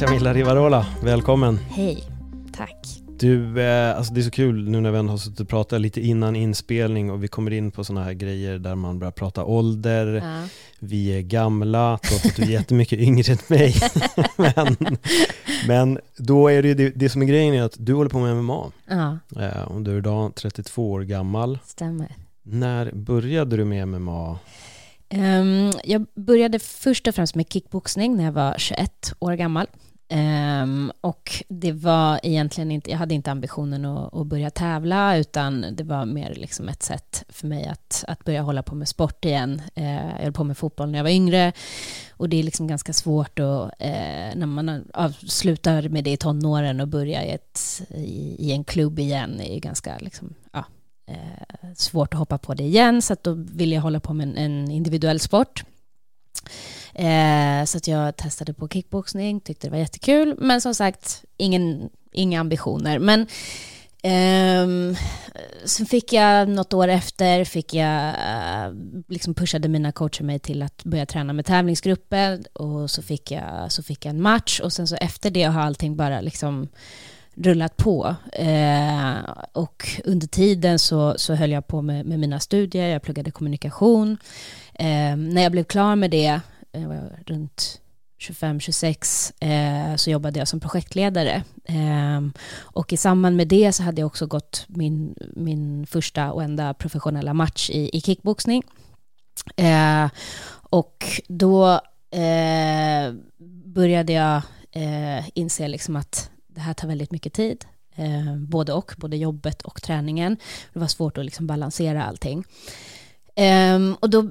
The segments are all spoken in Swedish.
Camila Rivarola, välkommen. Hej, tack. Du, alltså det är så kul nu när vi har suttit och pratat lite innan inspelning och vi kommer in på såna här grejer där man börjar prata ålder, vi är gamla, trots att du är jättemycket yngre än mig. men då är det som är grejen är att du håller på med MMA. Ja. Och du är idag 32 år gammal. Stämmer. När började du med MMA? Jag började först och främst med kickboxning när jag var 21 år gammal. Och det var egentligen inte, jag hade inte ambitionen att börja tävla, utan det var mer liksom ett sätt för mig att börja hålla på med sport igen. Jag höll på med fotboll när jag var yngre, och det är liksom ganska svårt när man avslutar med det i tonåren och börjar i en klubb igen, är ju ganska liksom, svårt att hoppa på det igen. Så att då ville jag hålla på med en individuell sport. Så att jag testade på kickboxning, tyckte det var jättekul, men som sagt inga ambitioner. Men så fick jag något år efter, liksom pushade mina coacher mig till att börja träna med tävlingsgruppen, och så fick jag en match, och sen så efter det har allting bara liksom rullat på. Och under tiden så höll jag på med mina studier. Jag pluggade kommunikation. När jag blev klar med det, jag var runt 25-26, så jobbade jag som projektledare. Och i samband med det så hade jag också gått min första och enda professionella match i kickboxning. Och då började jag inse liksom att det här tar väldigt mycket tid, både jobbet och träningen. Det var svårt att liksom balansera allting. Och då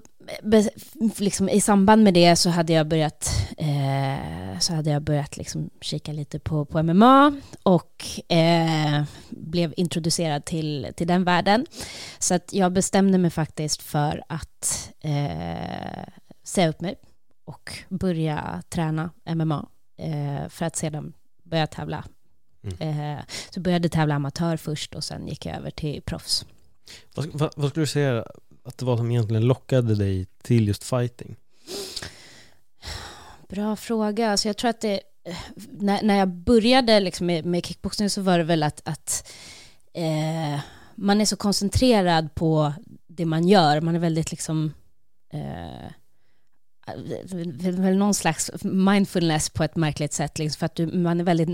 liksom, i samband med det så hade jag börjat liksom kika lite på MMA, och blev introducerad till den världen. Så att jag bestämde mig faktiskt för att säga upp mig och börja träna MMA, för att sedan började tävla. Så började tävla amatör först, och sen gick jag över till proffs. Vad skulle du säga att det var som egentligen lockade dig till just fighting? Bra fråga. Alltså jag tror att det, när jag började liksom med kickboxning, så var det väl att man är så koncentrerad på det man gör. Man är väldigt liksom... någon slags mindfulness på ett märkligt sätt, liksom, för att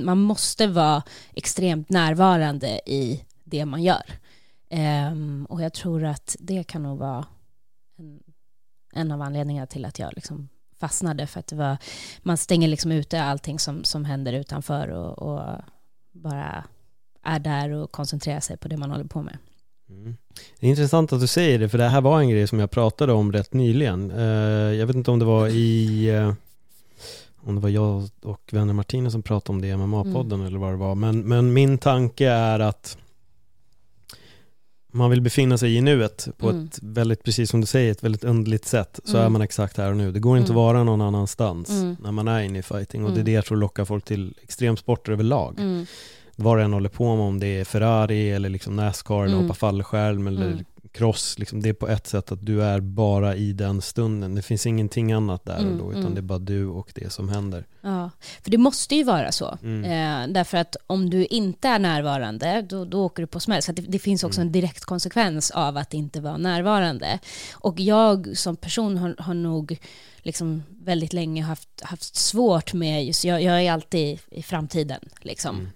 man måste vara extremt närvarande i det man gör, och jag tror att det kan nog vara en av anledningarna till att jag liksom fastnade, för att man stänger liksom ute allting som händer utanför, och bara är där och koncentrerar sig på det man håller på med. Mm. Det är intressant att du säger det, för det här var en grej som jag pratade om rätt nyligen. Jag vet inte om det var om det var jag och vänner Martina som pratade om det i MMA-podden eller vad det var, men min tanke är att man vill befinna sig i nuet på ett väldigt, precis som du säger, ett väldigt underligt sätt. Så är man exakt här och nu. Det går inte att vara någon annanstans när man är inne i fighting, och det är det jag tror lockar folk till extremsporter överlag. Vad den håller på med, om det är Ferrari eller liksom NASCAR eller hoppa fallskärm eller cross, liksom, det är på ett sätt att du är bara i den stunden. Det finns ingenting annat där och då, utan det är bara du och det som händer. Ja, för det måste ju vara så. Därför att om du inte är närvarande, då åker du på smäll. Så det finns också en direkt konsekvens av att inte vara närvarande. Och jag som person har nog liksom väldigt länge haft svårt med just, jag är alltid i framtiden liksom,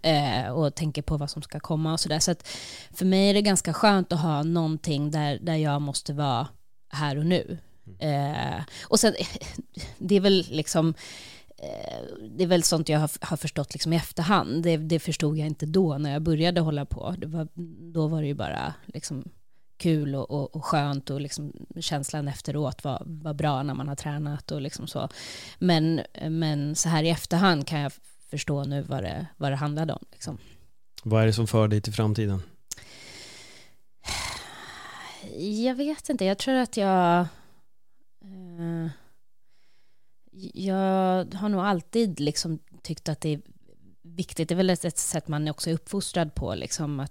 och tänker på vad som ska komma och sådär. Så att för mig är det ganska skönt att ha någonting där jag måste vara här och nu. Och sen det är väl liksom det är väl sånt jag har förstått liksom i efterhand. Det förstod jag inte då när jag började hålla på. Då var det ju bara liksom kul och skönt, och liksom känslan efteråt var bra när man har tränat och liksom så. Men så här i efterhand kan jag förstå nu vad det handlade om. Liksom. Vad är det som för dig till framtiden? Jag vet inte. Jag tror att jag har nog alltid liksom tyckt att det är viktigt. Det är väl ett sätt man också är uppfostrad på. Liksom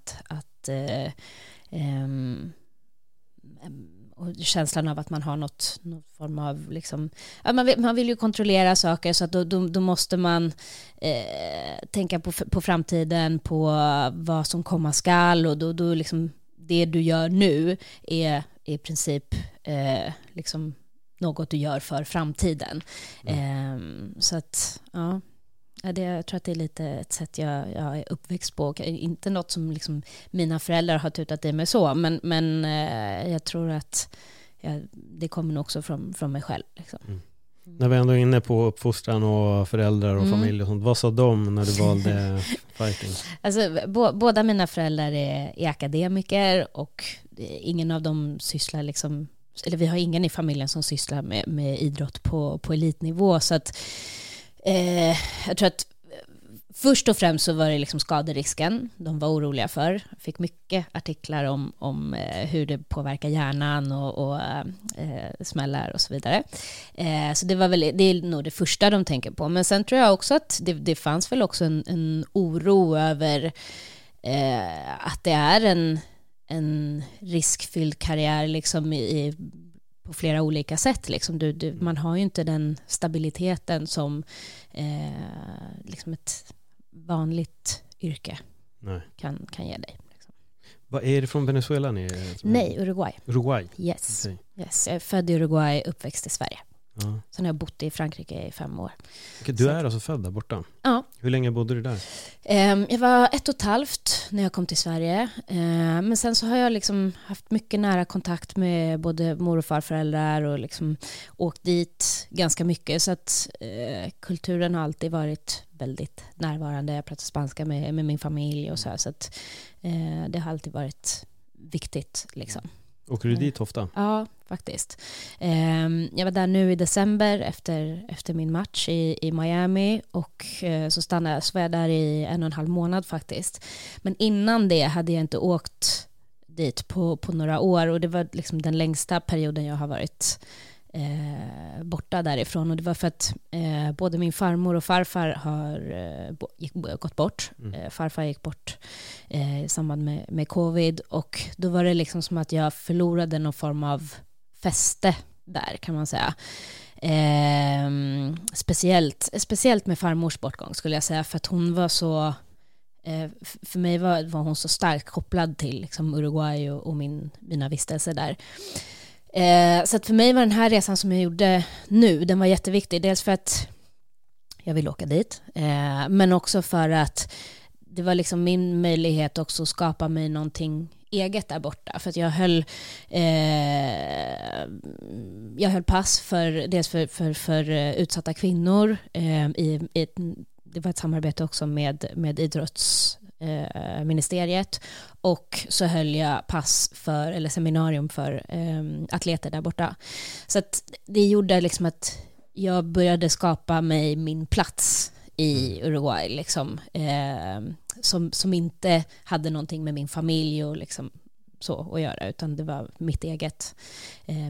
och känslan av att man har någon form av liksom, man vill ju kontrollera saker, så att då måste man tänka på framtiden, på vad som komma skall, och då liksom det du gör nu är i princip liksom något du gör för framtiden. Så att ja. Jag tror att det är lite ett sätt jag är uppväxt på. Inte något som liksom mina föräldrar har tutat i mig så, men jag tror att det kommer också från mig själv. Liksom. Mm. När vi ändå är inne på uppfostran och föräldrar och familj och sånt, vad sa de när du valde fighting? Alltså, båda mina föräldrar är akademiker, och ingen av dem sysslar liksom, eller vi har ingen i familjen som sysslar med idrott på elitnivå, så att jag tror att först och främst så var det liksom skaderisken de var oroliga för. Jag fick mycket artiklar om hur det påverkar hjärnan och smällar och så vidare. Så det är nog det första de tänker på. Men sen tror jag också att det fanns väl också en oro över att det är en riskfylld karriär liksom i på flera olika sätt. Liksom. Man har ju inte den stabiliteten som liksom ett vanligt yrke kan ge dig. Liksom. Vad är det från Venezuela? Nej, Uruguay. Uruguay? Yes. Okay. Yes. Jag är född i Uruguay, uppväxt i Sverige. Ja. Sen har jag bott i Frankrike i 5 år. Okay, du är alltså född där borta? Ja. Hur länge bodde du där? Jag var 1,5 när jag kom till Sverige. Men sen så har jag liksom haft mycket nära kontakt med både mor- och farföräldrar, och liksom åkt dit ganska mycket. Så att kulturen har alltid varit väldigt närvarande. Jag pratar spanska med min familj och så här, så att det har alltid varit viktigt liksom. Åker du dit ofta? Ja, faktiskt. Jag var där nu i december efter min match i Miami, och så var jag där i 1,5 månad faktiskt. Men innan det hade jag inte åkt dit på några år, och det var liksom den längsta perioden jag har varit borta därifrån, och det var för att både min farmor och farfar gått bort. Farfar gick bort i samband med covid, och då var det liksom som att jag förlorade någon form av fäste där, kan man säga. Speciellt med farmors bortgång, skulle jag säga, för att hon var så för mig var hon så starkt kopplad till liksom Uruguay och mina vistelser där. Så att för mig var den här resan som jag gjorde nu, den var jätteviktig. Dels för att jag vill åka dit, men också för att det var liksom min möjlighet också att skapa mig någonting eget där borta. För att jag höll pass för utsatta kvinnor. Det var ett samarbete också med idrottsministeriet, och så höll jag pass för, eller seminarium för atleter där borta. Så att det gjorde liksom att jag började skapa mig min plats i Uruguay liksom, som inte hade någonting med min familj och liksom så att göra, utan det var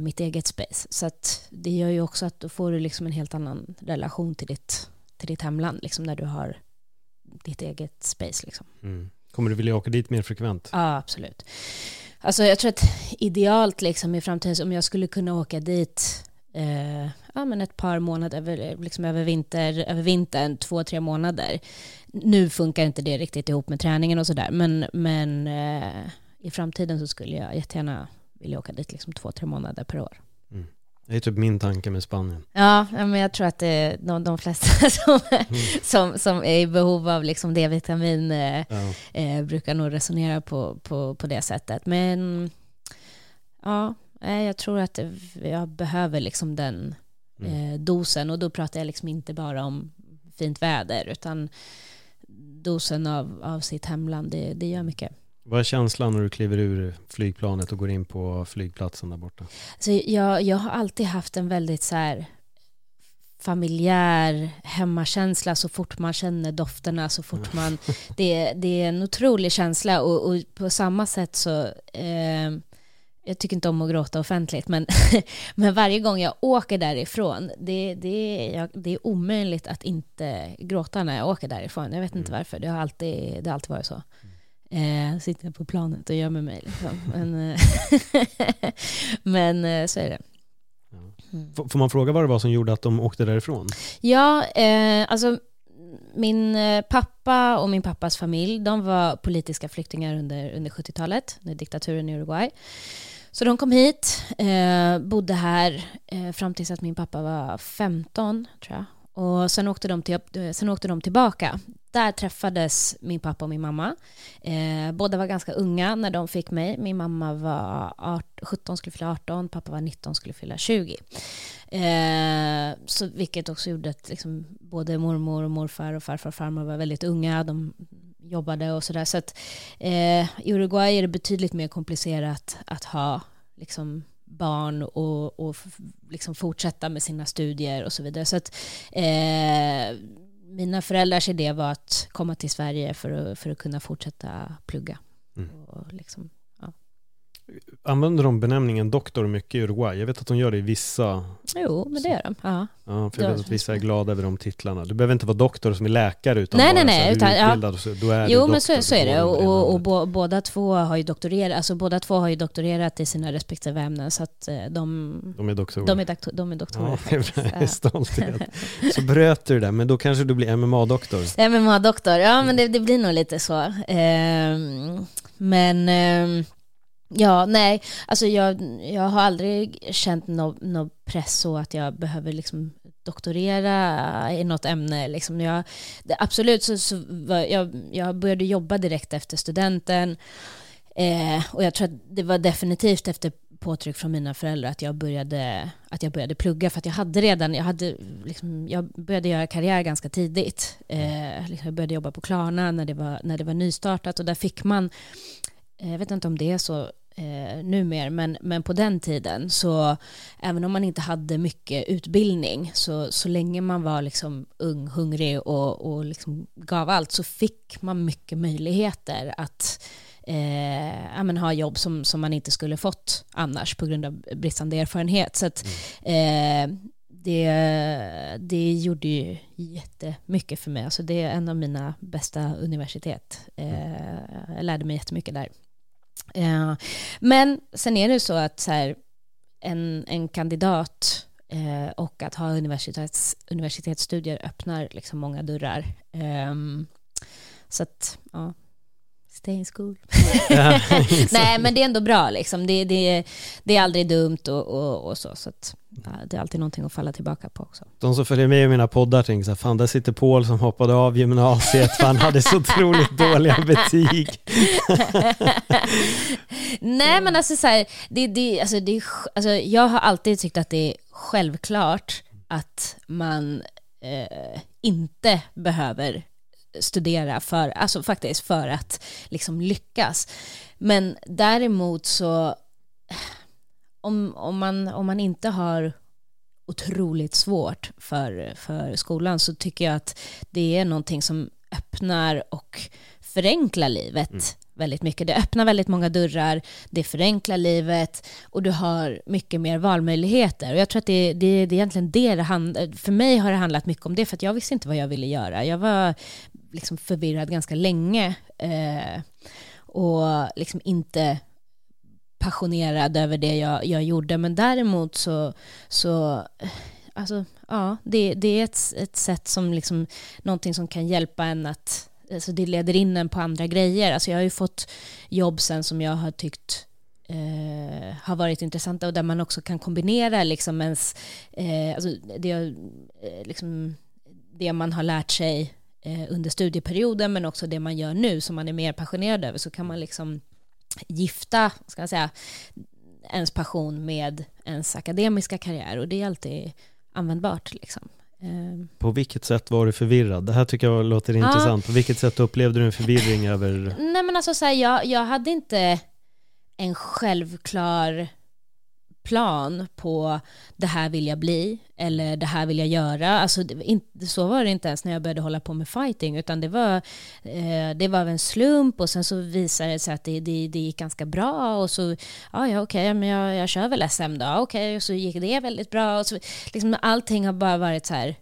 mitt eget space. Så att det gör ju också att du får liksom en helt annan relation till ditt hemland liksom, när du har ditt eget space liksom. Kommer du vilja åka dit mer frekvent? Ja, absolut. Alltså jag tror att idealt liksom i framtiden, om jag skulle kunna åka dit men ett par månader liksom över vintern, 2-3 månader. Nu funkar inte det riktigt ihop med träningen och sådär, men i framtiden så skulle jag jättegärna vilja åka dit liksom 2-3 månader per år. Det är typ min tanke med Spanien. Ja, men jag tror att det är de flesta som är i behov av liksom D-vitamin brukar nog resonera på det sättet. Men ja, jag tror att jag behöver liksom den dosen. Och då pratar jag liksom inte bara om fint väder, utan dosen av sitt hemland, det gör mycket. Vad är känslan när du kliver ur flygplanet och går in på flygplatsen där borta? Alltså jag har alltid haft en väldigt så här familjär hemmakänsla så fort man känner dofterna, så fort man... Det är en otrolig känsla och på samma sätt så... jag tycker inte om att gråta offentligt, men, men varje gång jag åker därifrån, det är omöjligt att inte gråta när jag åker därifrån. Jag vet inte varför, det har alltid varit så. Sitter på planet och gömmer mig liksom. Men så är det. Ja. Får man fråga vad det var som gjorde att de åkte därifrån? Ja, alltså min pappa och min pappas familj, de var politiska flyktingar under 70-talet, när diktaturen i Uruguay. Så de kom hit, bodde här fram tills att min pappa var 15, tror jag. Och sen åkte de tillbaka. Där träffades min pappa och min mamma. Båda var ganska unga när de fick mig. Min mamma var 17, skulle fylla 18. Pappa var 19, skulle fylla 20. Så, vilket också gjorde att liksom, både mormor och morfar och farfar och farmor var väldigt unga. De jobbade och sådär. Så att, i Uruguay är det betydligt mer komplicerat att ha... liksom, barn och liksom fortsätta med sina studier och så vidare. Så att mina föräldrars idé var att komma till Sverige för att kunna fortsätta plugga. Och liksom, ja. Använder de benämningen doktor mycket i Uruguay? Jag vet att de gör det i vissa... Jo, men det gör de. Ja. Ja, för jag vet att vissa är glada över de titlarna. Du behöver inte vara doktor som är läkare utan utbildad. Ja. Då är men så är det. Och båda två har ju doktorerat i sina respektive ämnen, så att de är doktorer. De är doktorer. Ja, jag är stolt i det. Så bröt du det, men då kanske du blir MMA-doktor. MMA-doktor, ja men det blir nog lite så. Ja, nej. Alltså jag har aldrig känt någon press så att jag behöver liksom doktorera i något ämne. Liksom absolut, så jag började jobba direkt efter studenten. Och jag tror att det var definitivt efter påtryck från mina föräldrar att jag började plugga, för att jag började göra karriär ganska tidigt. Jag började jobba på Klarna när det var nystartat, och där fick man... Jag vet inte om det är så numera, men på den tiden, så även om man inte hade mycket utbildning, så länge man var liksom ung, hungrig och liksom gav allt, så fick man mycket möjligheter att ha jobb som man inte skulle fått annars på grund av bristande erfarenhet. Så att, det gjorde ju jättemycket för mig. Alltså det är en av mina bästa universitet. Jag lärde mig jättemycket där. Men sen är det så att så här, en kandidat och att ha universitetsstudier öppnar liksom många dörrar. Så att ja, stay in school. Nej, men det är ändå bra liksom. Det är aldrig dumt och så. Så att, ja, det är alltid någonting att falla tillbaka på också. De som följer med i mina poddar tänker så här, fan där sitter Paul som hoppade av gymnasiet, fan hade så otroligt dåliga betyg. Nej, men alltså så här, jag har alltid tyckt att det är självklart att man inte behöver studera för att liksom lyckas. Men däremot så om man inte har otroligt svårt för skolan, så tycker jag att det är någonting som öppnar och förenklar livet väldigt mycket. Det öppnar väldigt många dörrar, det förenklar livet och du har mycket mer valmöjligheter. Och jag tror att det är egentligen för mig har det handlat mycket om det, för att jag visste inte vad jag ville göra. Jag var liksom förvirrad ganska länge och liksom inte passionerad över det jag gjorde. Men däremot så alltså, ja, det är ett sätt som liksom, någonting som kan hjälpa en att, alltså det leder in en på andra grejer. Alltså jag har ju fått jobb sen som jag har tyckt har varit intressanta, och där man också kan kombinera liksom ens liksom det man har lärt sig under studieperioden, men också det man gör nu som man är mer passionerad över, så kan man liksom gifta, ska jag säga, ens passion med ens akademiska karriär, och det är alltid användbart liksom. På vilket sätt var du förvirrad? Det här tycker jag låter intressant. På vilket sätt upplevde du en förvirring över... Nej men alltså så här, jag hade inte en självklar plan på det här vill jag bli eller det här vill jag göra. Alltså, så var det inte ens när jag började hålla på med fighting, utan det var en slump och sen så visade det sig att det gick ganska bra och så men jag kör väl SM då. Okej, och så gick det väldigt bra och så, liksom, allting har bara varit så här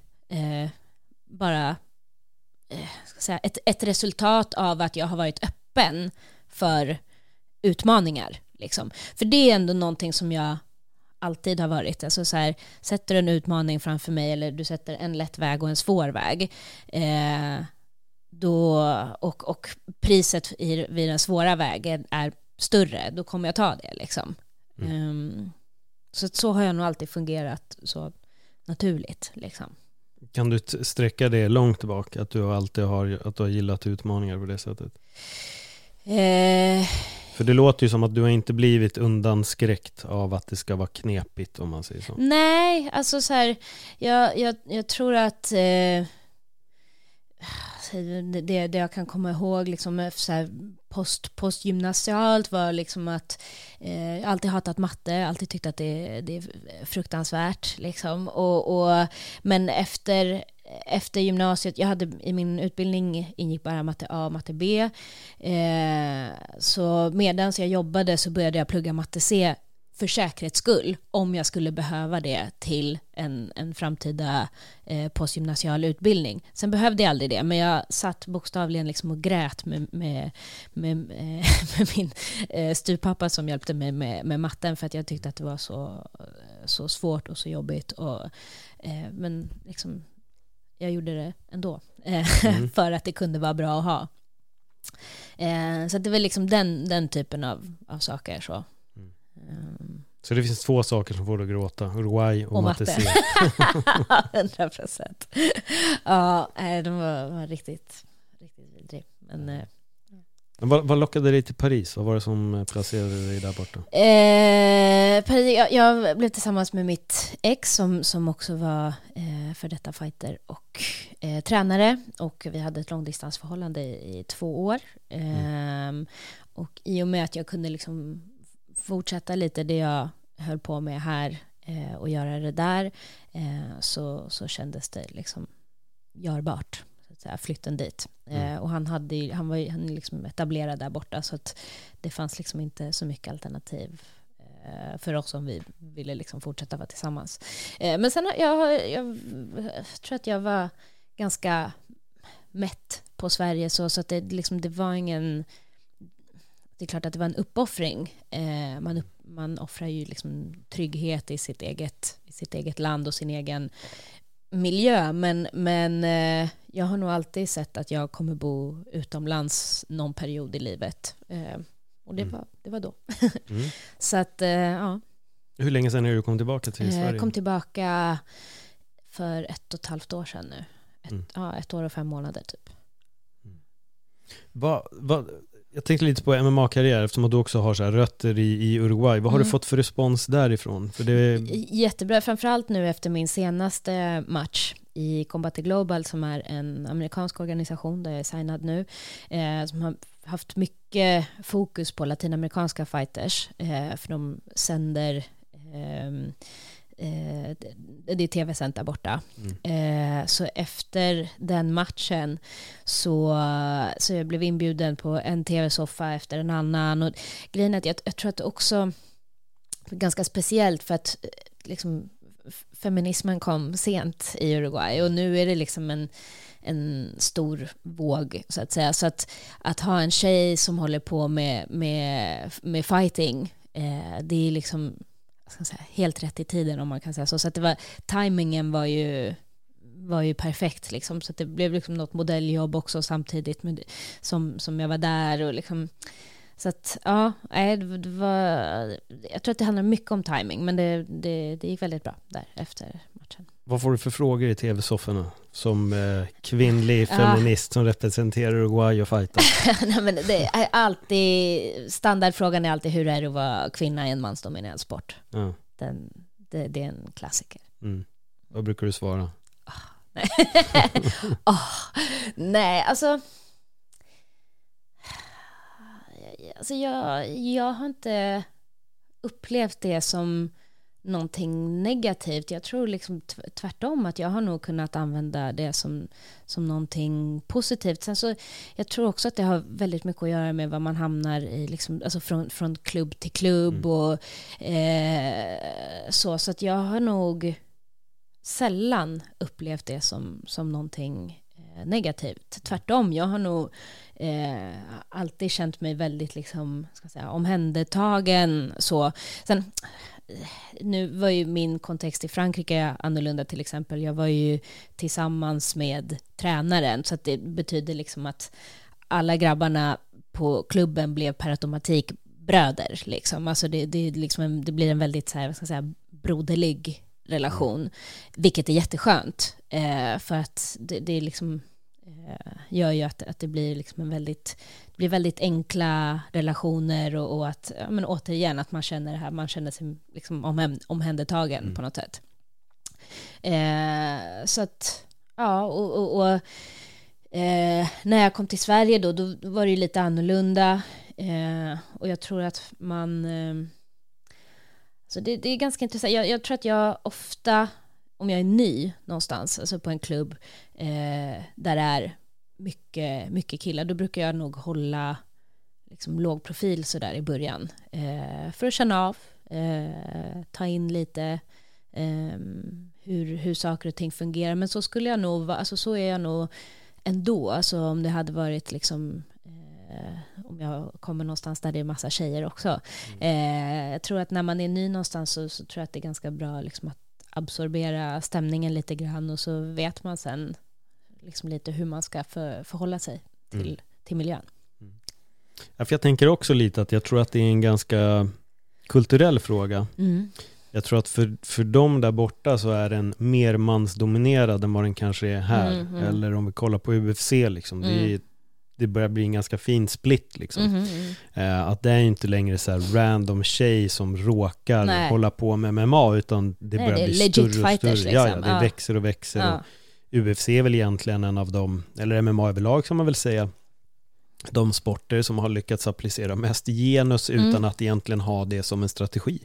ett resultat av att jag har varit öppen för utmaningar liksom. För det är ändå någonting som jag alltid har varit. Alltså så här, sätter du en utmaning framför mig eller du sätter en lätt väg och en svår väg då och priset vid den svåra vägen är större, då kommer jag ta det liksom. Så har jag nog alltid fungerat så naturligt liksom. Kan du sträcka det långt tillbaka att du alltid har gillat utmaningar på det sättet? För det låter ju som att du har inte blivit undanskräckt av att det ska vara knepigt, om man säger så. Nej, alltså så här, jag tror att det jag kan komma ihåg liksom, så här, postgymnasialt var liksom att jag alltid hatat matte, alltid tyckt att det är fruktansvärt liksom, men efter gymnasiet, jag hade i min utbildning ingick bara matte A och matte B. Så medan jag jobbade så började jag plugga matte C för säkerhets skull, om jag skulle behöva det till en framtida postgymnasial utbildning. Sen behövde jag aldrig det, men jag satt bokstavligen liksom och grät med min styrpappa som hjälpte mig med matten, för att jag tyckte att det var så svårt och så jobbigt. Och, men liksom jag gjorde det ändå för att det kunde vara bra att ha. Så att det var liksom den typen av saker. Så. Så det finns två saker som får dig att gråta. Uruguay och matte C. 100%. Ja, den var riktigt vidrig. Men, vad lockade dig till Paris? Vad var det som placerade dig där borta? Paris, jag blev tillsammans med mitt ex som också var för detta fighter och tränare. Och vi hade ett långdistansförhållande i 2 år. Och i och med att jag kunde liksom fortsätta lite det jag höll på med här och göra det där så kändes det liksom görbart. Flytten dit. Och han var liksom etablerad där borta, så att det fanns liksom inte så mycket alternativ för oss om vi ville liksom fortsätta vara tillsammans. Men sen jag tror att jag var ganska mätt på Sverige så att det liksom, det var ingen, det är klart att det var en uppoffring. Man offrar ju liksom trygghet i sitt eget land och sin egen miljö, men jag har nog alltid sett att jag kommer bo utomlands någon period i livet. Och det var då. Så att, ja. Hur länge sedan är du kom tillbaka till Sverige? Jag kom tillbaka för 1,5 år sedan nu. 1 år och 5 månader typ. Jag tänkte lite på MMA-karriär eftersom du också har så här rötter i Uruguay. Vad har du fått för respons därifrån? För det är... Jättebra, framförallt nu efter min senaste match i Combate Global, som är en amerikansk organisation där jag är signad nu, som har haft mycket fokus på latinamerikanska fighters, för de sänder det är tv-sänt där borta. Så efter den matchen så jag blev inbjuden på en tv-soffa efter en annan, och grejen är att jag tror att det också ganska speciellt för att liksom feminismen kom sent i Uruguay, och nu är det liksom en stor våg så att säga, så att ha en tjej som håller på med fighting, det är liksom, jag ska säga, helt rätt i tiden, om man kan säga så att det var, tajmingen var ju perfekt liksom, så att det blev liksom något modelljobb också samtidigt med, som jag var där och liksom, så att ja, jag tror att det handlar mycket om timing, men det gick väldigt bra där efter matchen. Vad får du för frågor i tv-sofforna som kvinnlig feminist som representerar Uruguay och fightar? Nej, men det är alltid, standardfrågan är alltid hur är det att vara kvinna i en mansdominerad sport. Det är en klassiker. Vad brukar du svara? Nej. Nej, alltså jag har inte upplevt det som någonting negativt. Jag tror liksom tvärtom att jag har nog kunnat använda det som någonting positivt. Sen så jag tror också att det har väldigt mycket att göra med vad man hamnar i liksom, alltså från klubb till klubb och så att jag har nog sällan upplevt det som någonting negativt. Tvärtom, jag har nog alltid känt mig väldigt liksom, ska jag säga, omhändertagen så. Sen nu var ju min kontext i Frankrike annorlunda till exempel. Jag var ju tillsammans med tränaren, så att det betyder liksom att alla grabbarna på klubben blev per automatik bröder liksom. Alltså det liksom det blir en väldigt så här, vad ska jag säga, broderlig relation, vilket är jätteskönt för att det är liksom gör ju att det blir liksom väldigt enkla relationer och att, ja, men återigen att man känner det här, man känner sig liksom omhändertagen på något sätt. Så att ja, och när jag kom till Sverige då var det ju lite annorlunda och jag tror att man så det är ganska intressant. Jag tror att jag ofta, om jag är ny någonstans, alltså på en klubb där det är mycket killar, då brukar jag nog hålla liksom låg profil så där i början för att känna av, ta in lite hur saker och ting fungerar. Men så skulle jag nog, alltså så är jag nog ändå. Alltså om det hade varit liksom om jag kommer någonstans där det är massa tjejer också. Jag tror att när man är ny någonstans så tror jag att det är ganska bra liksom att absorbera stämningen lite grann, och så vet man sen liksom lite hur man ska förhålla sig till miljön. Ja, för jag tänker också lite att jag tror att det är en ganska kulturell fråga. Jag tror att för dem där borta så är den mer mansdominerad än vad den kanske är här. Eller om vi kollar på UFC liksom, det börjar bli en ganska fin split liksom. Att det är ju inte längre så här random tjej som råkar hålla på med MMA, utan det börjar det bli större och större fighters, liksom. Ja, det växer och växer. Och UFC är väl egentligen en av dem, eller MMA överlag som man vill säga, de sporter som har lyckats applicera mest genus utan att egentligen ha det som en strategi,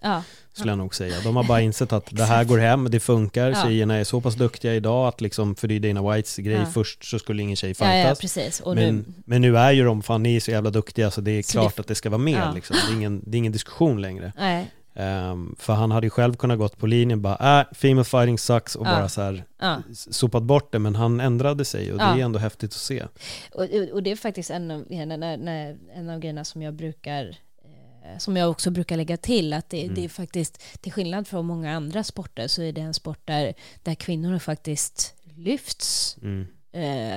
skulle jag nog säga. De har bara insett att det här går hem, det funkar, tjejerna är så pass duktiga idag att liksom, för det är Dana Whites grej, först så skulle ingen tjej fightas. Ja, men nu är ju de fan, ni är så jävla duktiga så det är så klart att det ska vara med liksom. Det är ingen diskussion längre. För han hade ju själv kunnat gått på linjen bara, female fighting sucks och bara så här sopat bort det, men han ändrade sig och det är ändå häftigt att se. Och det är faktiskt en av grejerna som jag brukar, som jag också brukar lägga till, att det är faktiskt, till skillnad från många andra sporter, så är det en sport där kvinnorna faktiskt lyfts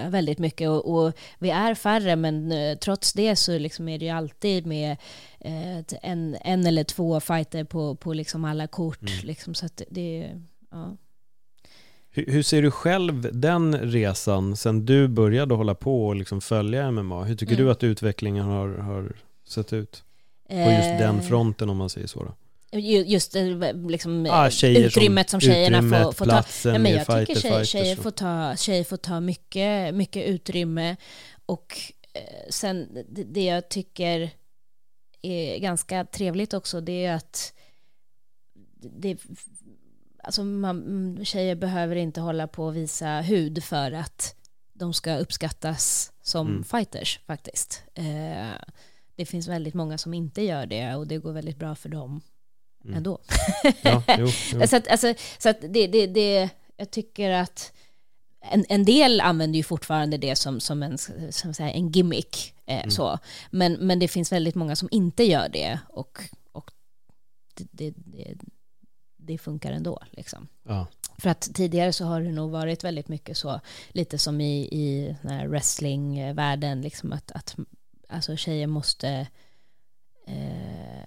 väldigt mycket, och vi är färre, men trots det så liksom är det ju alltid med en eller två fighter på liksom alla kort liksom, så att det, ja. Hur ser du själv den resan sen du började hålla på och liksom följa MMA? Hur tycker du att utvecklingen har sett ut på just den fronten, om man säger så då? Just liksom utrymmet som tjejerna får ta. Platsen, nej, men jag tycker tjejer får ta mycket utrymme, och sen det jag tycker är ganska trevligt också, det är att det, alltså tjejer behöver inte hålla på och visa hud för att de ska uppskattas som fighters faktiskt. Det finns väldigt många som inte gör det, och det går väldigt bra för dem. Ändå. Ja, jo. Så att det jag tycker att en del använder ju fortfarande det som en gimmick så, men det finns väldigt många som inte gör det, och det funkar ändå liksom. Ja. För att tidigare så har det nog varit väldigt mycket så, lite som i den här wrestlingvärlden liksom, att alltså tjejer måste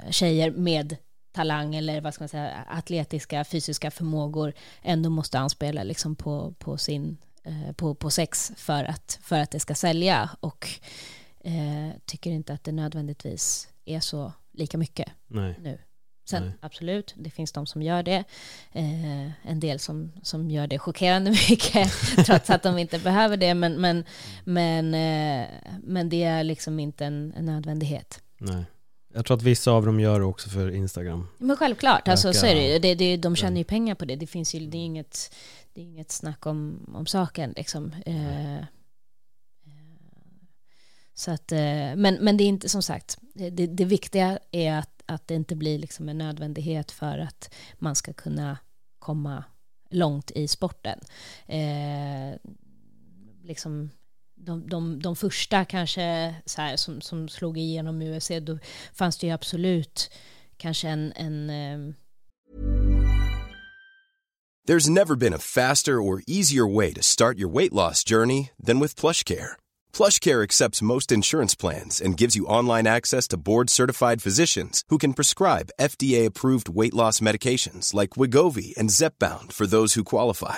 tjejer med talang, eller vad ska man säga, atletiska, fysiska förmågor ändå måste anspela liksom på sex för att det ska sälja, och tycker inte att det nödvändigtvis är så lika mycket nu. Sen absolut, det finns de som gör det. En del som gör det chockerande mycket trots att de inte behöver det. Men det är liksom inte en nödvändighet. Nej. Jag tror att vissa av dem gör också för Instagram. Men självklart, alltså, så är det ju. De tjänar ju pengar på det. Det finns ju, det är inget snack om saken. Liksom. Så att, men det är inte, som sagt, det viktiga är att det inte blir liksom en nödvändighet för att man ska kunna komma långt i sporten. Liksom de första kanske så här, som slog igenom UFC, då fanns det ju absolut kanske en There's never been a faster or easier way to start your weight loss journey than with PlushCare. PlushCare accepts most insurance plans and gives you online access to board-certified physicians who can prescribe FDA-approved weight loss medications like Wegovy and Zepbound for those who qualify.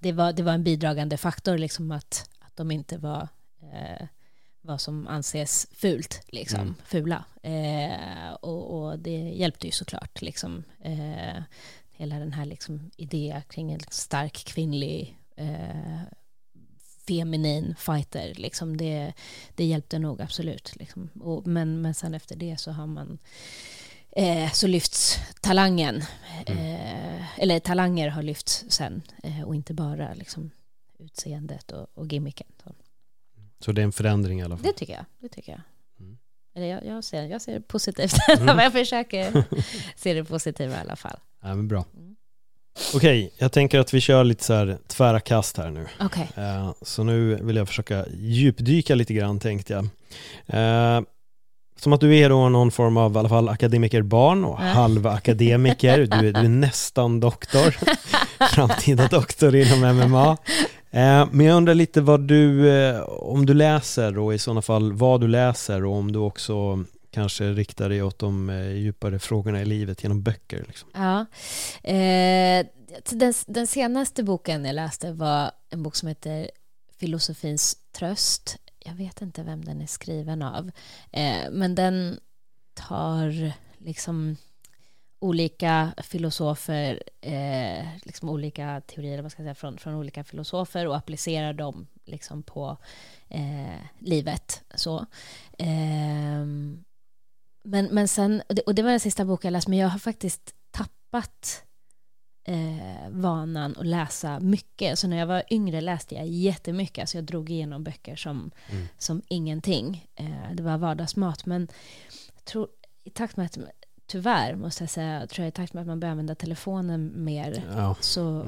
Det var en bidragande faktor liksom att de inte var vad som anses fult liksom, fula. Och det hjälpte ju såklart liksom, hela den här liksom idén kring en stark kvinnlig feminin fighter liksom, det hjälpte nog absolut liksom. Men sen efter det så har man så lyfts talangen eller talanger har lyfts sen och inte bara liksom utseendet och gimmicken. Så det är en förändring i alla fall. Det tycker jag. Eller jag ser det positivt. Jag försöker se det positiva i alla fall. Ja, men bra. Okej, jag tänker att vi kör lite så här tvära kast här nu. Okay. Så nu vill jag försöka djupdyka lite grann, tänkte jag. Som att du är då någon form av i alla fall akademikerbarn och halva akademiker. Du är nästan doktor. Framtida doktor inom MMA. Men jag undrar lite vad du, om du läser och i sådana fall vad du läser, och om du också kanske riktar dig åt de djupare frågorna i livet genom böcker. Liksom. Ja. Den senaste boken jag läste var en bok som heter Filosofins tröst. Jag vet inte vem den är skriven av. Men den tar liksom olika filosofer, liksom olika teorier, vad ska jag säga, från olika filosofer, och applicerar dem liksom på livet. Så. Men sen, och det var den sista boken jag läste, men jag har faktiskt tappat vanan att läsa mycket. Så när jag var yngre läste jag jättemycket. Alltså jag drog igenom böcker som ingenting. Det var vardagsmat. Men jag tror, i takt med att, tyvärr måste jag säga, tror jag, i takt med att man börjar använda telefonen mer,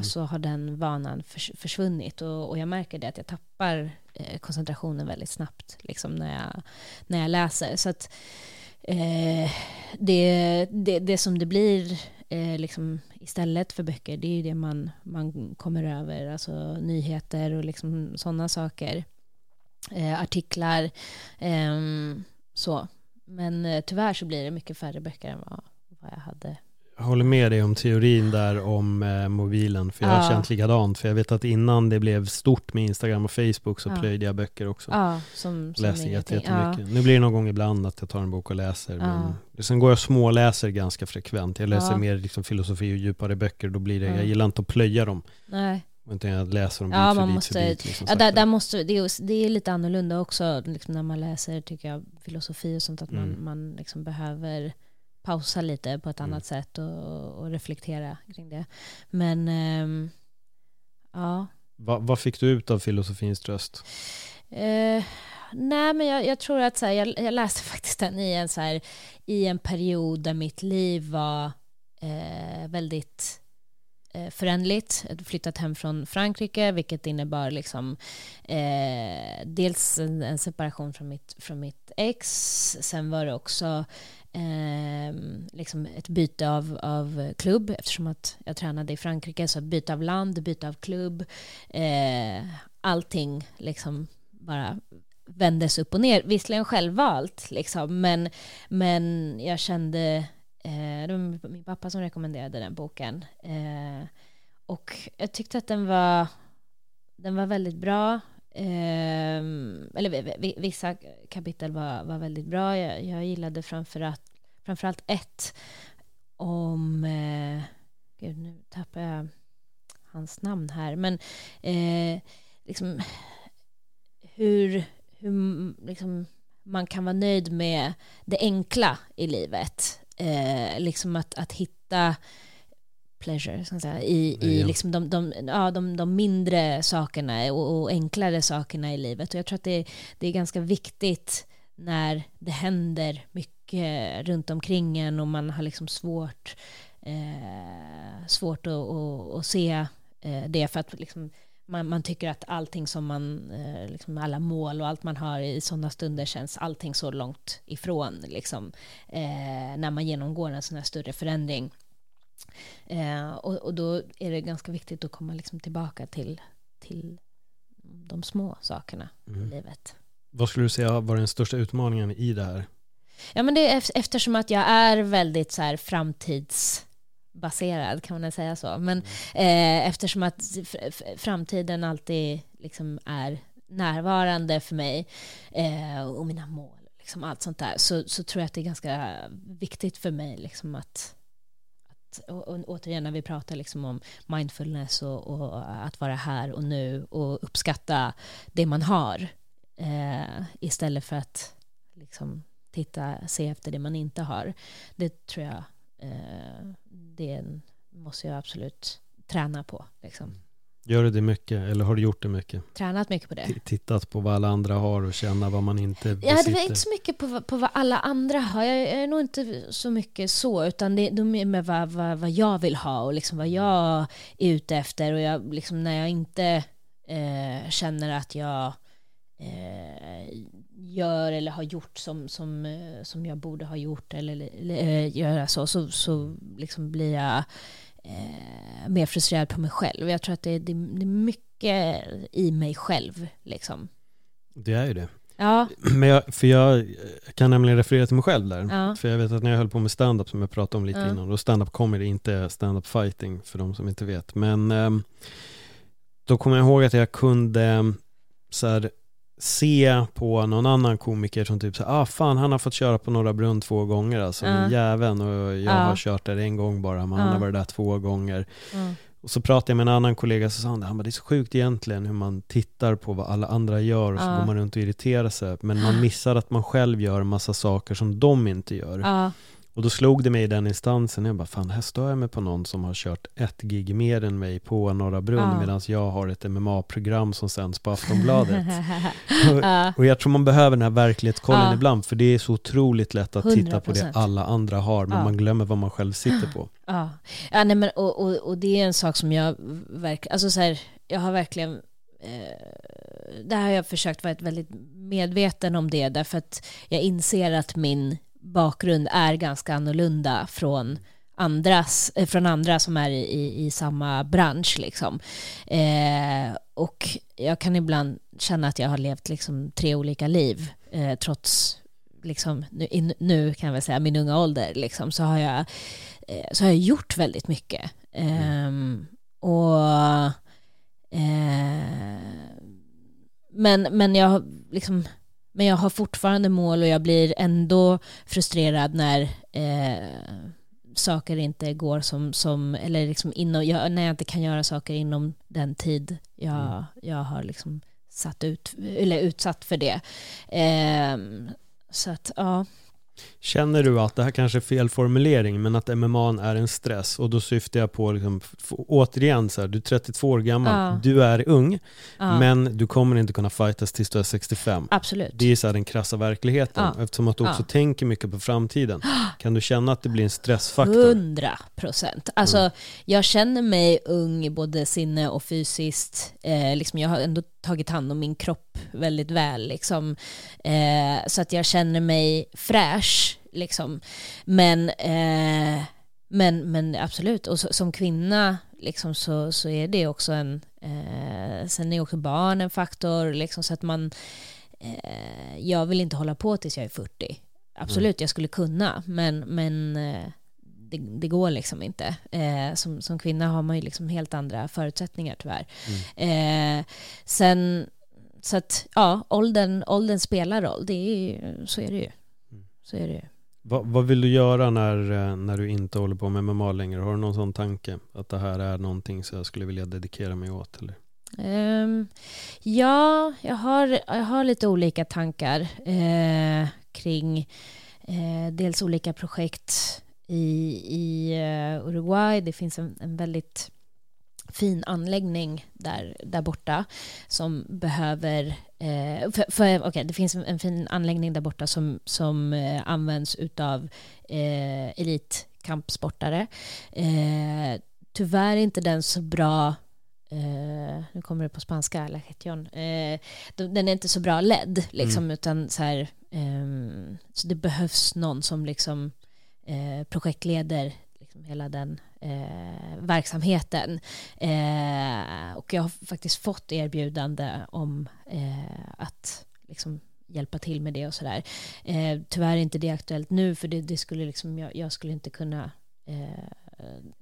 så har den vanan försvunnit. Och jag märker det att jag tappar koncentrationen väldigt snabbt liksom, när jag läser. Så att det som det blir liksom istället för böcker, det är ju det man kommer över, alltså nyheter och liksom sådana saker, artiklar, så. Men tyvärr så blir det mycket färre böcker än vad jag hade. Jag håller med dig om teorin där om mobilen, för jag har känt likadant, för jag vet att innan det blev stort med Instagram och Facebook så plöjde jag böcker också. Ja, som läser jättemycket. Nu blir det någon gång ibland att jag tar en bok och läser, men sen går jag småläser ganska frekvent. Jag läser mer liksom filosofi och djupare böcker, då blir det, jag gillar inte att plöja dem. Nej. Utan jag läser dem bit man måste, bit, liksom, ja, där måste, det är lite annorlunda också liksom, när man läser, tycker jag, filosofi och sånt, att man liksom behöver pausa lite på ett annat sätt och reflektera kring det. Men ja. Vad fick du ut av filosofins tröst? Nej, men jag tror att så här, jag läste faktiskt den i en period där mitt liv var väldigt förändligt. Jag flyttat hem från Frankrike, vilket innebar liksom, dels en separation från mitt ex. Sen var det också liksom ett byte av klubb, eftersom att jag tränade i Frankrike, så byte av land, byte av klubb, allting liksom bara vändes upp och ner, visserligen självvalt liksom, men jag kände, det var min pappa som rekommenderade den boken, och jag tyckte att den var väldigt bra, eller vissa kapitel var väldigt bra. Jag gillade framförallt ett om gud, nu tappar jag hans namn här, men liksom hur liksom man kan vara nöjd med det enkla i livet, liksom att hitta pleasure, ska jag säga, i liksom de mindre sakerna och enklare sakerna i livet. Och jag tror att det är ganska viktigt när det händer mycket runt omkring en och man har liksom svårt att se det, för att liksom man tycker att allting som man liksom, alla mål och allt man har i sådana stunder, känns allting så långt ifrån liksom, när man genomgår en sån här större förändring. Och då är det ganska viktigt att komma liksom tillbaka till de små sakerna i livet. Vad skulle du säga var den största utmaningen i det här? Ja, men det är eftersom att jag är väldigt så här framtidsbaserad, kan man säga så. Men eftersom att framtiden alltid liksom är närvarande för mig, och mina mål, liksom allt sånt där, så tror jag att det är ganska viktigt för mig liksom att och återigen, när vi pratar liksom om mindfulness och att vara här och nu och uppskatta det man har, istället för att liksom se efter det man inte har. Det tror jag, det måste jag absolut träna på liksom. Gör du det mycket, eller har du gjort det mycket? Tränat mycket på det. Tittat på vad alla andra har och känna vad man inte besitter. Ja, det var inte så mycket på vad alla andra har. Jag är nog inte så mycket så, utan det är mer med vad jag vill ha och liksom vad jag är ute efter. Och jag, liksom, när jag inte känner att jag gör eller har gjort som jag borde ha gjort eller göra, så liksom blir jag mer frustrerad på mig själv. Jag tror att det är mycket i mig själv liksom. Det är ju det. Ja. Men jag kan nämligen referera till mig själv där. Ja. För jag vet att när jag höll på med stand-up, som jag pratade om lite innan, och stand-up comedy, inte stand-up fighting för de som inte vet. Men då kommer jag ihåg att jag kunde så här, se på någon annan komiker som typ såhär, fan, han har fått köra på Norra Brunn 2 gånger alltså, jäveln, och jag har kört där en gång bara, men han har varit där 2 gånger. Och så pratade jag med en annan kollega, så sa han det är så sjukt egentligen hur man tittar på vad alla andra gör och så går man runt och irriterar sig, men man missar att man själv gör massa saker som de inte gör. Och då slog det mig i den instansen, jag bara, fan, här stör jag mig på någon som har kört 1 gig mer än mig på Norra Brunn, medan jag har ett MMA-program som sänds på Aftonbladet. Och jag tror man behöver den här verklighetskollen ibland, för det är så otroligt lätt att 100%. Titta på det alla andra har, men man glömmer vad man själv sitter på. Ja, nej, men och det är en sak som jag verkligen, alltså så här, jag har verkligen det här har jag försökt vara väldigt medveten om det, därför att jag inser att min bakgrund är ganska annorlunda från andra som är i samma bransch liksom. Och jag kan ibland känna att jag har levt liksom 3 olika liv, trots liksom nu kan jag väl säga min unga ålder liksom, så har jag gjort väldigt mycket. Men jag liksom, men jag har fortfarande mål, och jag blir ändå frustrerad när saker inte går som eller liksom inom, när jag inte kan göra saker inom den tid jag har liksom satt ut eller utsatt för det. Så att ja. Känner du att det här kanske är fel formulering, men att MMA är en stress, och då syftar jag på liksom, återigen så här, du är 32 år gammal, du är ung, men du kommer inte kunna fightas tills du är 65. Absolut. Det är så här den krassa verkligheten, eftersom att du också tänker mycket på framtiden. Kan du känna att det blir en stressfaktor? 100%. Alltså jag känner mig ung i både sinne och fysiskt. Liksom jag har ändå tagit hand om min kropp väldigt väl liksom. Så att jag känner mig fräsch liksom. Men absolut, och så, som kvinna liksom, så är det också en sen är också barn en faktor liksom, så att man jag vill inte hålla på tills jag är 40. Absolut, jag skulle kunna, men det går liksom inte. Som kvinna har man ju liksom helt andra förutsättningar tyvärr. Sen så att ja, åldern spelar roll. Det är ju, så är det ju. Så är det ju. Vad vill du göra när du inte håller på med MMA längre? Har du någon sån tanke att det här är någonting som jag skulle vilja dedikera mig åt eller? Ja, jag har lite olika tankar kring dels olika projekt i Uruguay. Det finns en väldigt fin anläggning där borta som behöver det finns en fin anläggning där borta som används utav elitkampsportare. Tyvärr är inte den så bra. Nu kommer det på spanska eller Jon. Den är inte så bra ledd liksom, utan så här, så det behövs någon som liksom projektleder liksom hela den verksamheten, och jag har faktiskt fått erbjudande om att liksom hjälpa till med det och sådär. Tyvärr är inte det aktuellt nu, för det skulle liksom, jag skulle inte kunna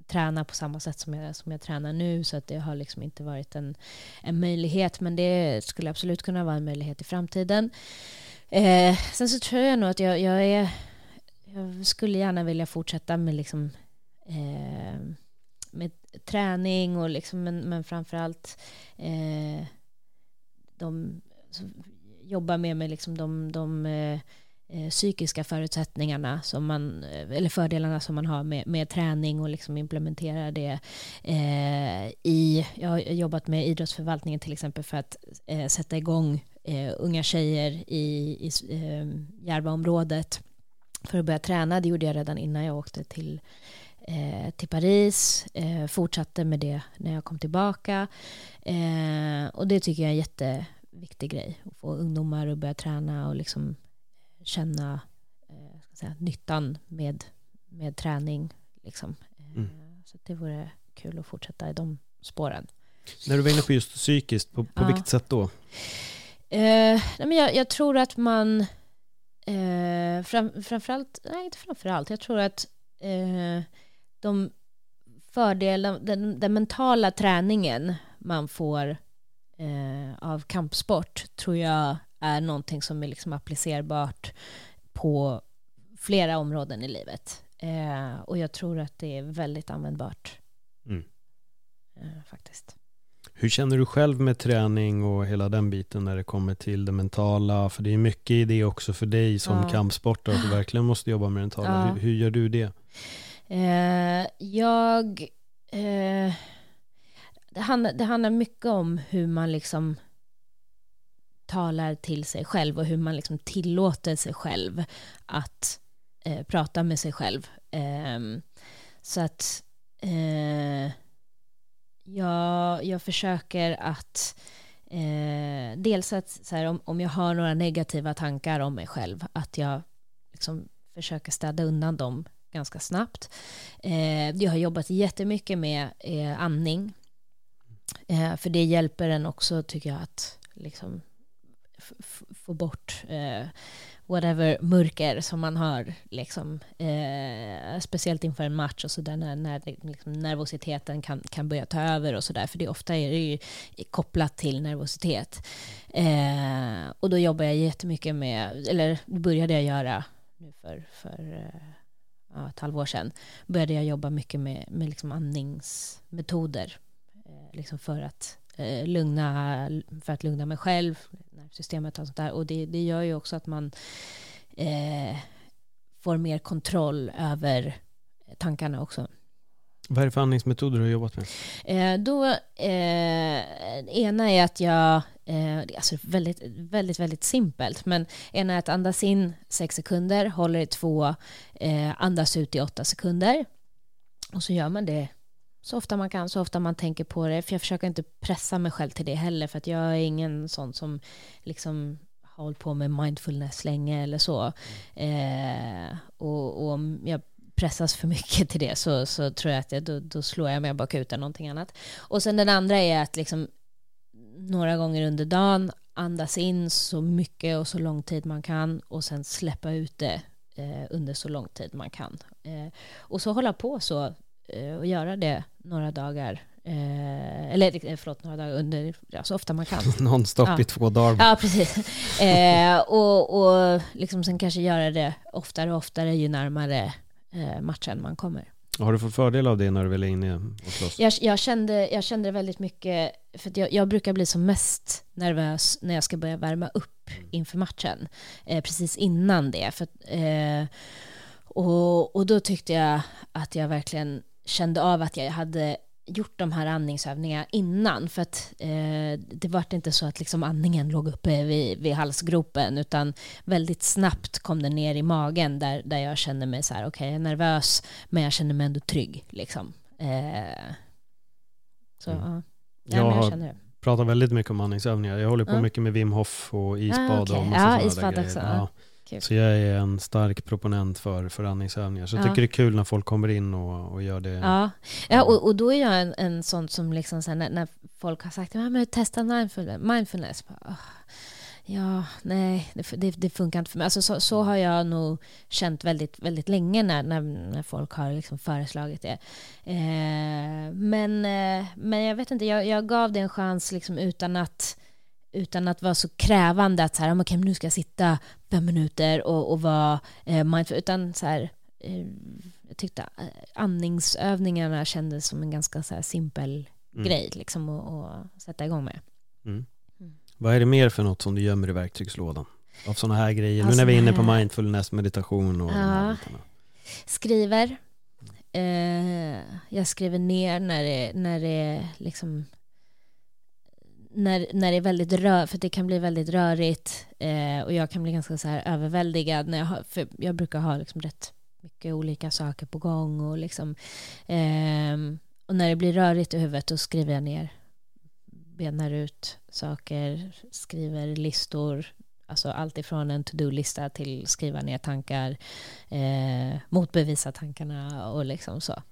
träna på samma sätt som jag tränar nu, så att det har liksom inte varit en möjlighet, men det skulle absolut kunna vara en möjlighet i framtiden. Sen så tror jag nog att jag skulle gärna vilja fortsätta med liksom med träning och liksom, men framförallt de jobbar med liksom de psykiska förutsättningarna som man, eller fördelarna som man har med träning, och liksom implementera det jag har jobbat med idrottsförvaltningen till exempel för att sätta igång unga tjejer i Järvaområdet för att börja träna. Det gjorde jag redan innan jag åkte till Paris. Fortsatte med det när jag kom tillbaka. Och det tycker jag är en jätteviktig grej. Att få ungdomar att börja träna och liksom känna nyttan med träning. Liksom. Så det vore kul att fortsätta i de spåren. När du var inne på just psykiskt, på vilket sätt då? Nej, men jag tror att man... Framförallt jag tror att de fördelar, den mentala träningen man får av kampsport, tror jag är någonting som är liksom applicerbart på flera områden i livet, och jag tror att det är väldigt användbart faktiskt. Hur känner du själv med träning och hela den biten när det kommer till det mentala? För det är mycket i det också för dig som kampsportare, att du verkligen måste jobba med det mentala. Hur gör du det? Det handlar mycket om hur man liksom talar till sig själv och hur man liksom tillåter sig själv att prata med sig själv. Så att... Jag försöker att dels att så här, om jag har några negativa tankar om mig själv, att jag liksom försöker städa undan dem ganska snabbt. Jag har jobbat jättemycket med andning, för det hjälper en också, tycker jag, att liksom få bort whatever mörker som man har liksom, speciellt inför en match och så där, när liksom nervositeten kan börja ta över och så där, för det ofta är det ju kopplat till nervositet, och då jobbar jag jättemycket med, eller började jag göra nu för ett halvår sedan började jag jobba mycket med liksom andningsmetoder liksom för att lugna mig själv, nervsystemet och sånt där. Och det gör ju också att man får mer kontroll över tankarna också. Vad är det för andningsmetoder du har jobbat med? Ena är att jag, alltså väldigt, väldigt, väldigt simpelt, men ena är att andas in 6 sekunder, håller i 2, andas ut i 8 sekunder. Och så gör man det så ofta man kan, så ofta man tänker på det. För jag försöker inte pressa mig själv till det heller, för att jag är ingen sån som liksom har hållit på med mindfulness länge eller så. Och jag pressas för mycket till det, så tror jag att då slår jag mig bakutan någonting annat. Och sen den andra är att liksom några gånger under dagen andas in så mycket och så lång tid man kan, och sen släppa ut det under så lång tid man kan. Och så hålla på så och göra det några dagar. Några dagar under, ja, så ofta man kan. Nonstop, ja. I 2 dagar. Ja, precis. Och liksom sen kanske göra det oftare och oftare ju närmare matchen man kommer. Har du fått fördel av det när du väl är inne och slåss? Jag kände väldigt mycket, för att jag brukar bli som mest nervös när jag ska börja värma upp inför matchen. Precis innan det. För att, och då tyckte jag att jag verkligen kände av att jag hade gjort de här andningsövningarna innan, för att det var inte så att liksom andningen låg uppe vid halsgropen, utan väldigt snabbt kom den ner i magen där jag kände mig så här: okej, jag är nervös men jag känner mig ändå trygg liksom. Jag pratar väldigt mycket om andningsövningar. Jag håller på mycket med Wim Hof och isbad och massa sådana grejer. Ja. Kul. Så jag är en stark proponent för andningsövningar. Så jag tycker det är kul när folk kommer in och gör det. Ja, och då är jag en sån som liksom så här, när folk har sagt att testa mindfulness. Det funkar inte för mig. Alltså, så har jag nog känt väldigt, väldigt länge när folk har liksom föreslagit det. Men jag vet inte, jag gav det en chans liksom utan att vara så krävande att så här, okay, nu ska jag sitta 5 minuter och vara mindful, utan så här, jag tyckte andningsövningarna kändes som en ganska så här simpel grej liksom att sätta igång med. Vad är det mer för något som du gömmer i verktygslådan av sådana här grejer, alltså, nu när vi är inne på mindfulness, meditation och de här bitarna? Skriver. Jag skriver ner när det liksom när det är väldigt rörigt, för det kan bli väldigt rörigt och jag kan bli ganska så här överväldigad när jag brukar ha liksom rätt mycket olika saker på gång och liksom och när det blir rörigt i huvudet då skriver jag ner, benar ut saker, skriver listor, alltså allt ifrån en to-do-lista till skriva ner tankar, motbevisa tankarna och liksom så.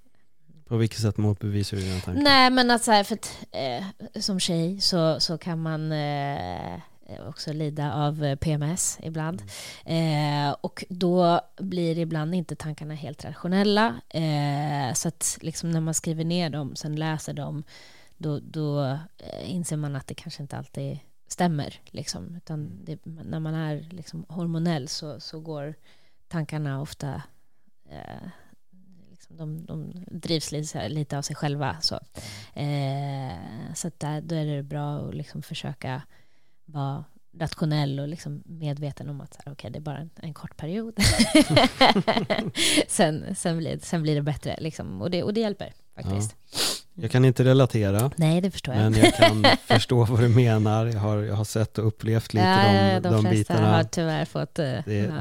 På vilket sätt motbevisar du dina tankar? Nej, men att så här, för att, som tjej så kan man också lida av PMS ibland. Och då blir ibland inte tankarna helt rationella. Så att liksom när man skriver ner dem, sen läser dem, då inser man att det kanske inte alltid stämmer. Liksom. Utan det, när man är liksom hormonell så går tankarna ofta... De drivs lite av sig själva. Så att då är det bra att liksom försöka vara rationell och liksom medveten om att okej, det är bara en kort period. sen blir det bättre. Liksom. Och det hjälper faktiskt. Ja. Jag kan inte relatera. Nej, det förstår jag. Men jag kan förstå vad du menar. Jag har sett och upplevt lite de bitarna. De flesta har tyvärr fått...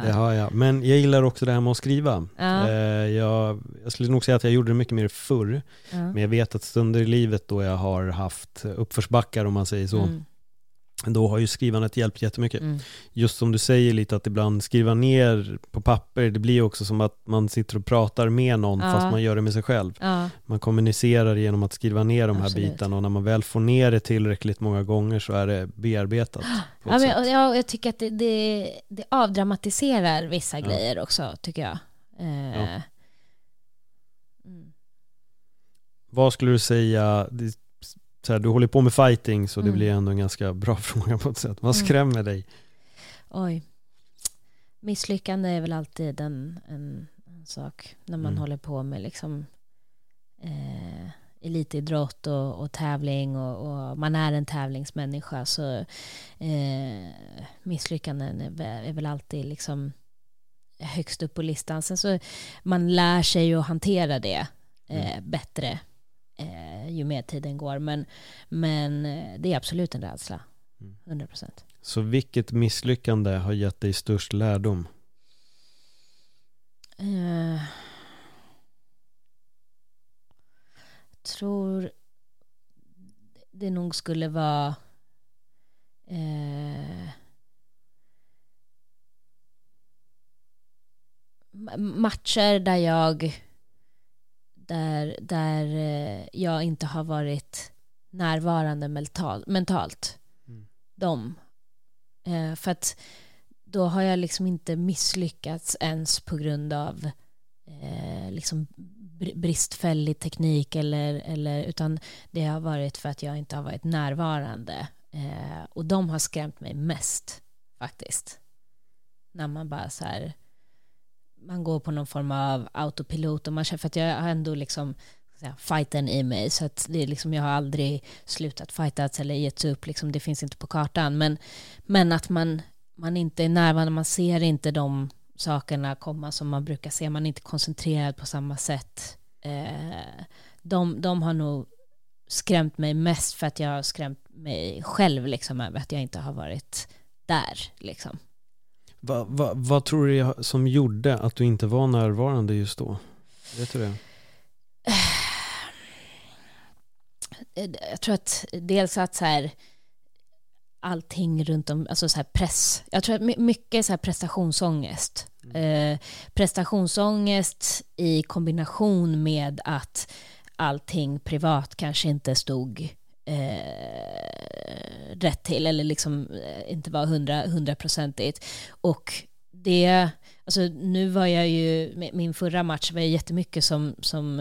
Det har jag. Men jag gillar också det här med att skriva. Ja. Jag skulle nog säga att jag gjorde det mycket mer förr. Ja. Men jag vet att stunder i livet då jag har haft uppförsbackar, om man säger så. Då har ju skrivandet hjälpt jättemycket. Just som du säger lite, att ibland skriva ner på papper, det blir också som att man sitter och pratar med någon fast man gör det med sig själv. Man kommunicerar genom att skriva ner de här bitarna, och när man väl får ner det tillräckligt många gånger så är det bearbetat. Jag tycker att det avdramatiserar vissa grejer också, tycker jag. Vad skulle du säga... Så här, du håller på med fighting, så det blir ändå en ganska bra fråga på ett sätt. Vad skrämmer dig? Oj. Misslyckande är väl alltid en sak när man håller på med liksom elitidrott och tävling och man är en tävlingsmänniska, så misslyckanden är väl alltid liksom högst upp på listan. Sen så man lär sig att hantera det bättre ju mer tiden går, men det är absolut en rädsla, 100%. Så vilket misslyckande har gett dig störst lärdom? Tror det nog skulle vara matcher där jag inte har varit närvarande mentalt. För att då har jag liksom inte misslyckats ens på grund av liksom bristfällig teknik eller utan det har varit för att jag inte har varit närvarande, och de har skrämt mig mest faktiskt, när man bara så här, man går på någon form av autopilot och man känner, för att jag har ändå liksom fighten i mig, så att det är liksom, jag har aldrig slutat fightas eller gett upp liksom, det finns inte på kartan, men att man inte är närvarande, man ser inte de sakerna komma som man brukar se, man är inte koncentrerad på samma sätt. De har nog skrämt mig mest, för att jag har skrämt mig själv liksom, över att jag inte har varit där liksom. Vad tror du som gjorde att du inte var närvarande just då? Vet du det? Jag tror att dels att så här, allting runt om, alltså så här press. Jag tror att mycket så här prestationsångest. Prestationsångest i kombination med att allting privat kanske inte stod rätt till, eller liksom inte var 100%igt. Och det, alltså nu var jag ju, min förra match var ju jättemycket som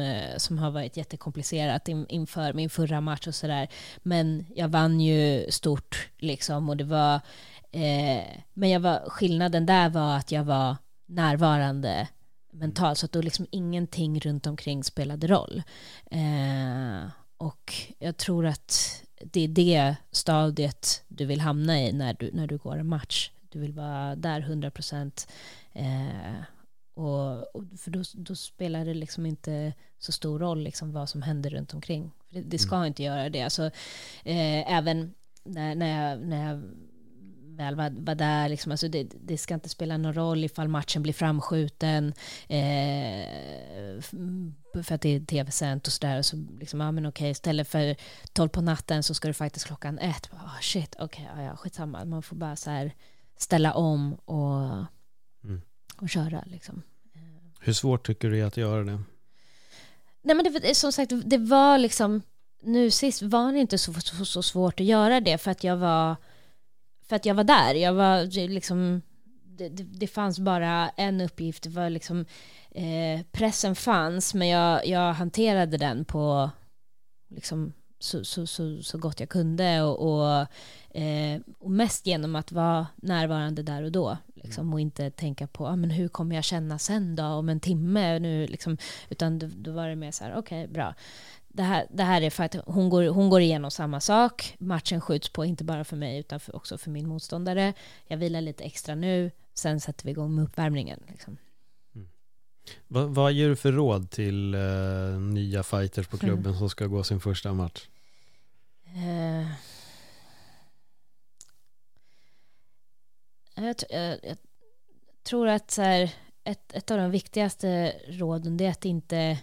har varit jättekomplicerat inför min förra match och sådär, men jag vann ju stort liksom, och det var men jag var, skillnaden där var att jag var närvarande mentalt, så att då liksom ingenting runt omkring spelade roll, och jag tror att det är det stadiet du vill hamna i när du går en match. Du vill vara där 100%. Och för då spelar det liksom inte så stor roll liksom vad som händer runt omkring. För det ska inte göra det. Alltså, även när jag väl var där, liksom, alltså det ska inte spela någon roll ifall matchen blir framskjuten för att det är tv-sänt och sådär. Så liksom, ja men okej, istället för 12 på natten så ska du faktiskt klockan 1. Okej, skitsamma. Man får bara så här ställa om och köra liksom. Hur svårt tycker du att göra det? Nej, men det, som sagt, det var liksom, nu sist var det inte så svårt att göra det, för att jag var där. Jag var liksom, det fanns bara en uppgift, det var liksom pressen fanns, men jag hanterade den på liksom så gott jag kunde, och mest genom att vara närvarande där och då liksom, och inte tänka på men hur kommer jag känna sen då om en timme nu liksom, utan då var det mer så här, okej, bra, det här är för att hon går igenom samma sak, matchen skjuts på, inte bara för mig utan också för min motståndare, jag vilar lite extra nu, sen sätter vi igång med uppvärmningen liksom. Vad ger du för råd till nya fighters på klubben som ska gå sin första match? Jag tror att så här, ett av de viktigaste råden är att inte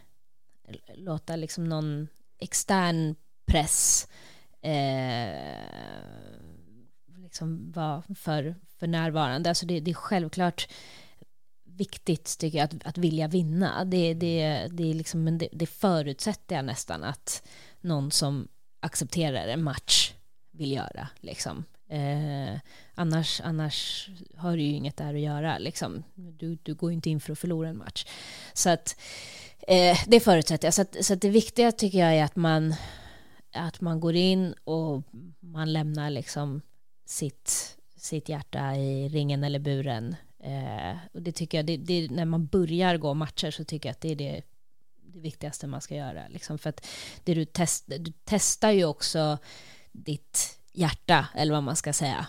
låta liksom någon extern press liksom vara för närvarande. Alltså det är självklart viktigt, tycker jag, att vilja vinna. Det är liksom, men det förutsätter jag nästan att någon som accepterar en match vill göra liksom. Annars har du ju inget där att göra liksom. Du går ju inte in för att förlora en match. Så att det förutsätter jag. Så att det viktiga tycker jag är att man går in och man lämnar liksom sitt hjärta i ringen eller buren Och det tycker jag, det, när man börjar gå matcher så tycker jag att det är det viktigaste man ska göra. Liksom, för att det du testar ju också ditt hjärta, eller vad man ska säga.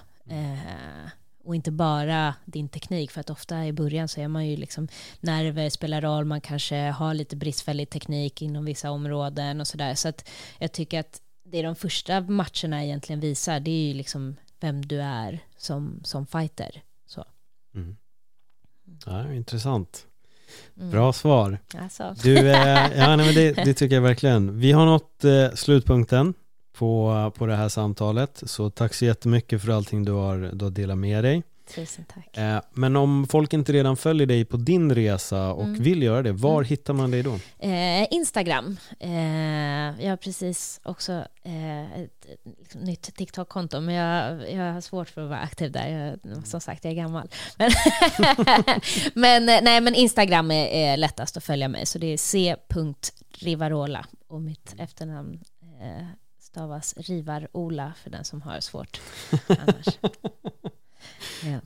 Och inte bara din teknik, för att ofta i början så är man ju liksom, nerver spelar roll, man kanske har lite bristfällig teknik inom vissa områden och sådär. Så att jag tycker att det de första matcherna egentligen visar, det är ju liksom vem du är som fighter. Så. Mm. Ja, intressant. Bra svar. Alltså. Det tycker jag verkligen. Vi har nått slutpunkten på det här samtalet, så tack så jättemycket för allting du har delat med dig. Tusen tack. Men om folk inte redan följer dig på din resa och vill göra det, var hittar man dig då? Instagram. Jag har precis också ett nytt TikTok-konto, men jag har svårt för att vara aktiv där. Jag, som sagt, jag är gammal. Men, men Instagram är lättast att följa mig, så det är c.rivarola och mitt efternamn stavas Rivarola för den som har svårt annars. Ja.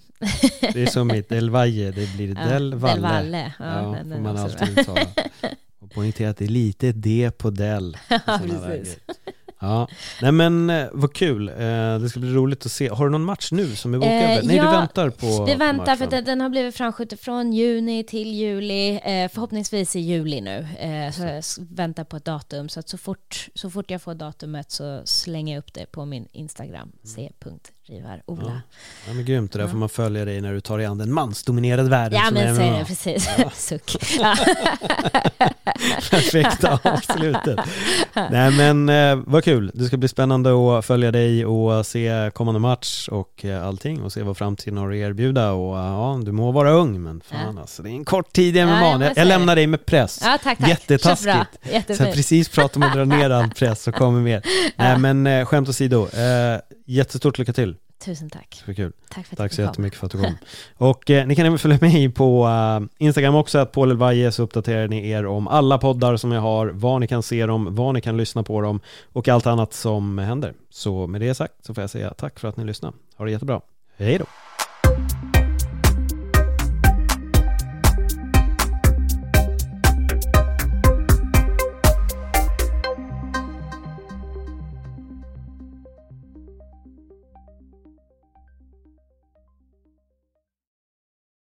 Det är som mitt Del Valle, det blir Del Valle. Del Valle. Ja, den man alltid uttalar. Och poängtera att det är lite D på Del. Ja, precis. Ja. Nej, men vad kul. Det ska bli roligt att se. Har du någon match nu som är bokad? Nej, du väntar på. Vi väntar på, för den har blivit framskjuten från juni till juli. Förhoppningsvis i juli nu. Så jag väntar på ett datum. Så att så fort jag får datumet så slänger jag upp det på min Instagram. c.rivarola. Ja, men grymt. Det där får man följa dig när du tar dig an den mansdominerade världen. Ja, men säg det precis. Ja. Suck. Ja. Perfekt, absolut. Nej, men vad kul. Det ska bli spännande att följa dig och se kommande match och allting och se vad framtiden har att erbjuda. Och ja, du må vara ung, men fan alltså, det är en kort tid med man. Jag lämnar dig med press. Ja, tack. Jättetaskigt. Så precis pratar man drar ner all press och kommer mer. Nej, men skämt åsido. Jättestort lycka till. Tusen tack. Superkul. Tack för att du kom. Jättemycket för att du kom. Och ni kan även följa mig på Instagram också, att Paul Elvaje, så uppdaterar ni er om alla poddar som jag har, var ni kan se dem, var ni kan lyssna på dem och allt annat som händer. Så med det sagt så får jag säga tack för att ni lyssnade. Ha det jättebra. Hej då.